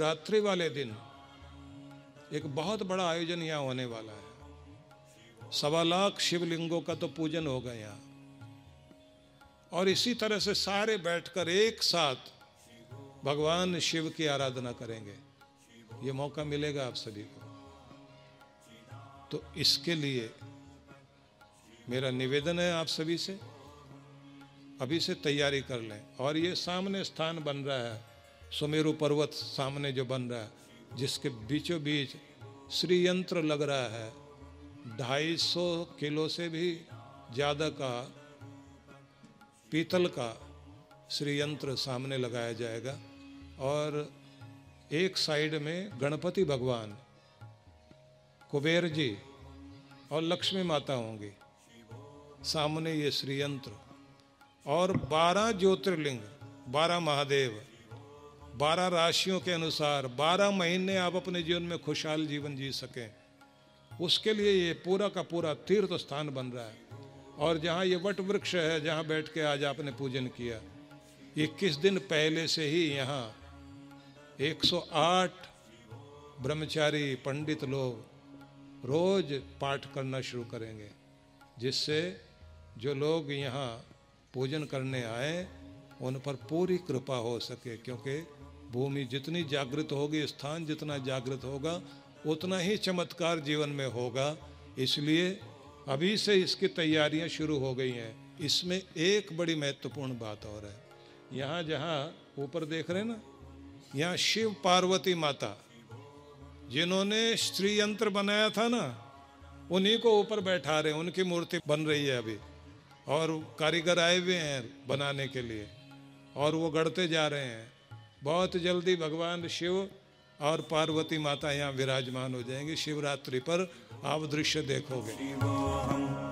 शिवरात्रि वाले दिन एक बहुत बड़ा आयोजन यहाँ होने वाला है। 1.25 लाख शिवलिंगों का तो पूजन होगा यहाँ, और इसी तरह से सारे बैठकर एक साथ भगवान शिव की आराधना करेंगे। ये मौका मिलेगा आप सभी को। तो इसके लिए मेरा निवेदन है आप सभी से, अभी से तैयारी कर लें। और ये सामने स्थान बन रहा है, सुमेरु पर्वत सामने जो बन रहा है, जिसके बीचों बीच श्री यंत्र लग रहा है। 250 किलो से भी ज़्यादा का पीतल का श्री यंत्र सामने लगाया जाएगा, और एक साइड में गणपति भगवान, कुबेर जी और लक्ष्मी माता होंगी सामने ये श्री यंत्र। और 12 ज्योतिर्लिंग, 12 महादेव, 12 राशियों के अनुसार 12 महीने आप अपने जीवन में खुशहाल जीवन जी सकें, उसके लिए ये पूरा का पूरा तीर्थ स्थान बन रहा है। और जहाँ ये वट वृक्ष है, जहाँ बैठ के आज आपने पूजन किया, 21 दिन पहले से ही यहाँ 108 ब्रह्मचारी पंडित लोग रोज पाठ करना शुरू करेंगे, जिससे जो लोग यहाँ पूजन करने आए उन पर पूरी कृपा हो सके। क्योंकि भूमि जितनी जागृत होगी, स्थान जितना जागृत होगा, उतना ही चमत्कार जीवन में होगा। इसलिए अभी से इसकी तैयारियां शुरू हो गई हैं। इसमें एक बड़ी महत्वपूर्ण बात और है, यहाँ जहाँ ऊपर देख रहे हैं ना, यहाँ शिव पार्वती माता जिन्होंने श्री यंत्र बनाया था ना, उन्हीं को ऊपर बैठा रहे हैं। उनकी मूर्ति बन रही है अभी, और कारीगर आए हुए हैं बनाने के लिए, और वो गढ़ते जा रहे हैं। बहुत जल्दी भगवान शिव और पार्वती माता यहाँ विराजमान हो जाएंगी। शिवरात्रि पर आप दृश्य देखोगे।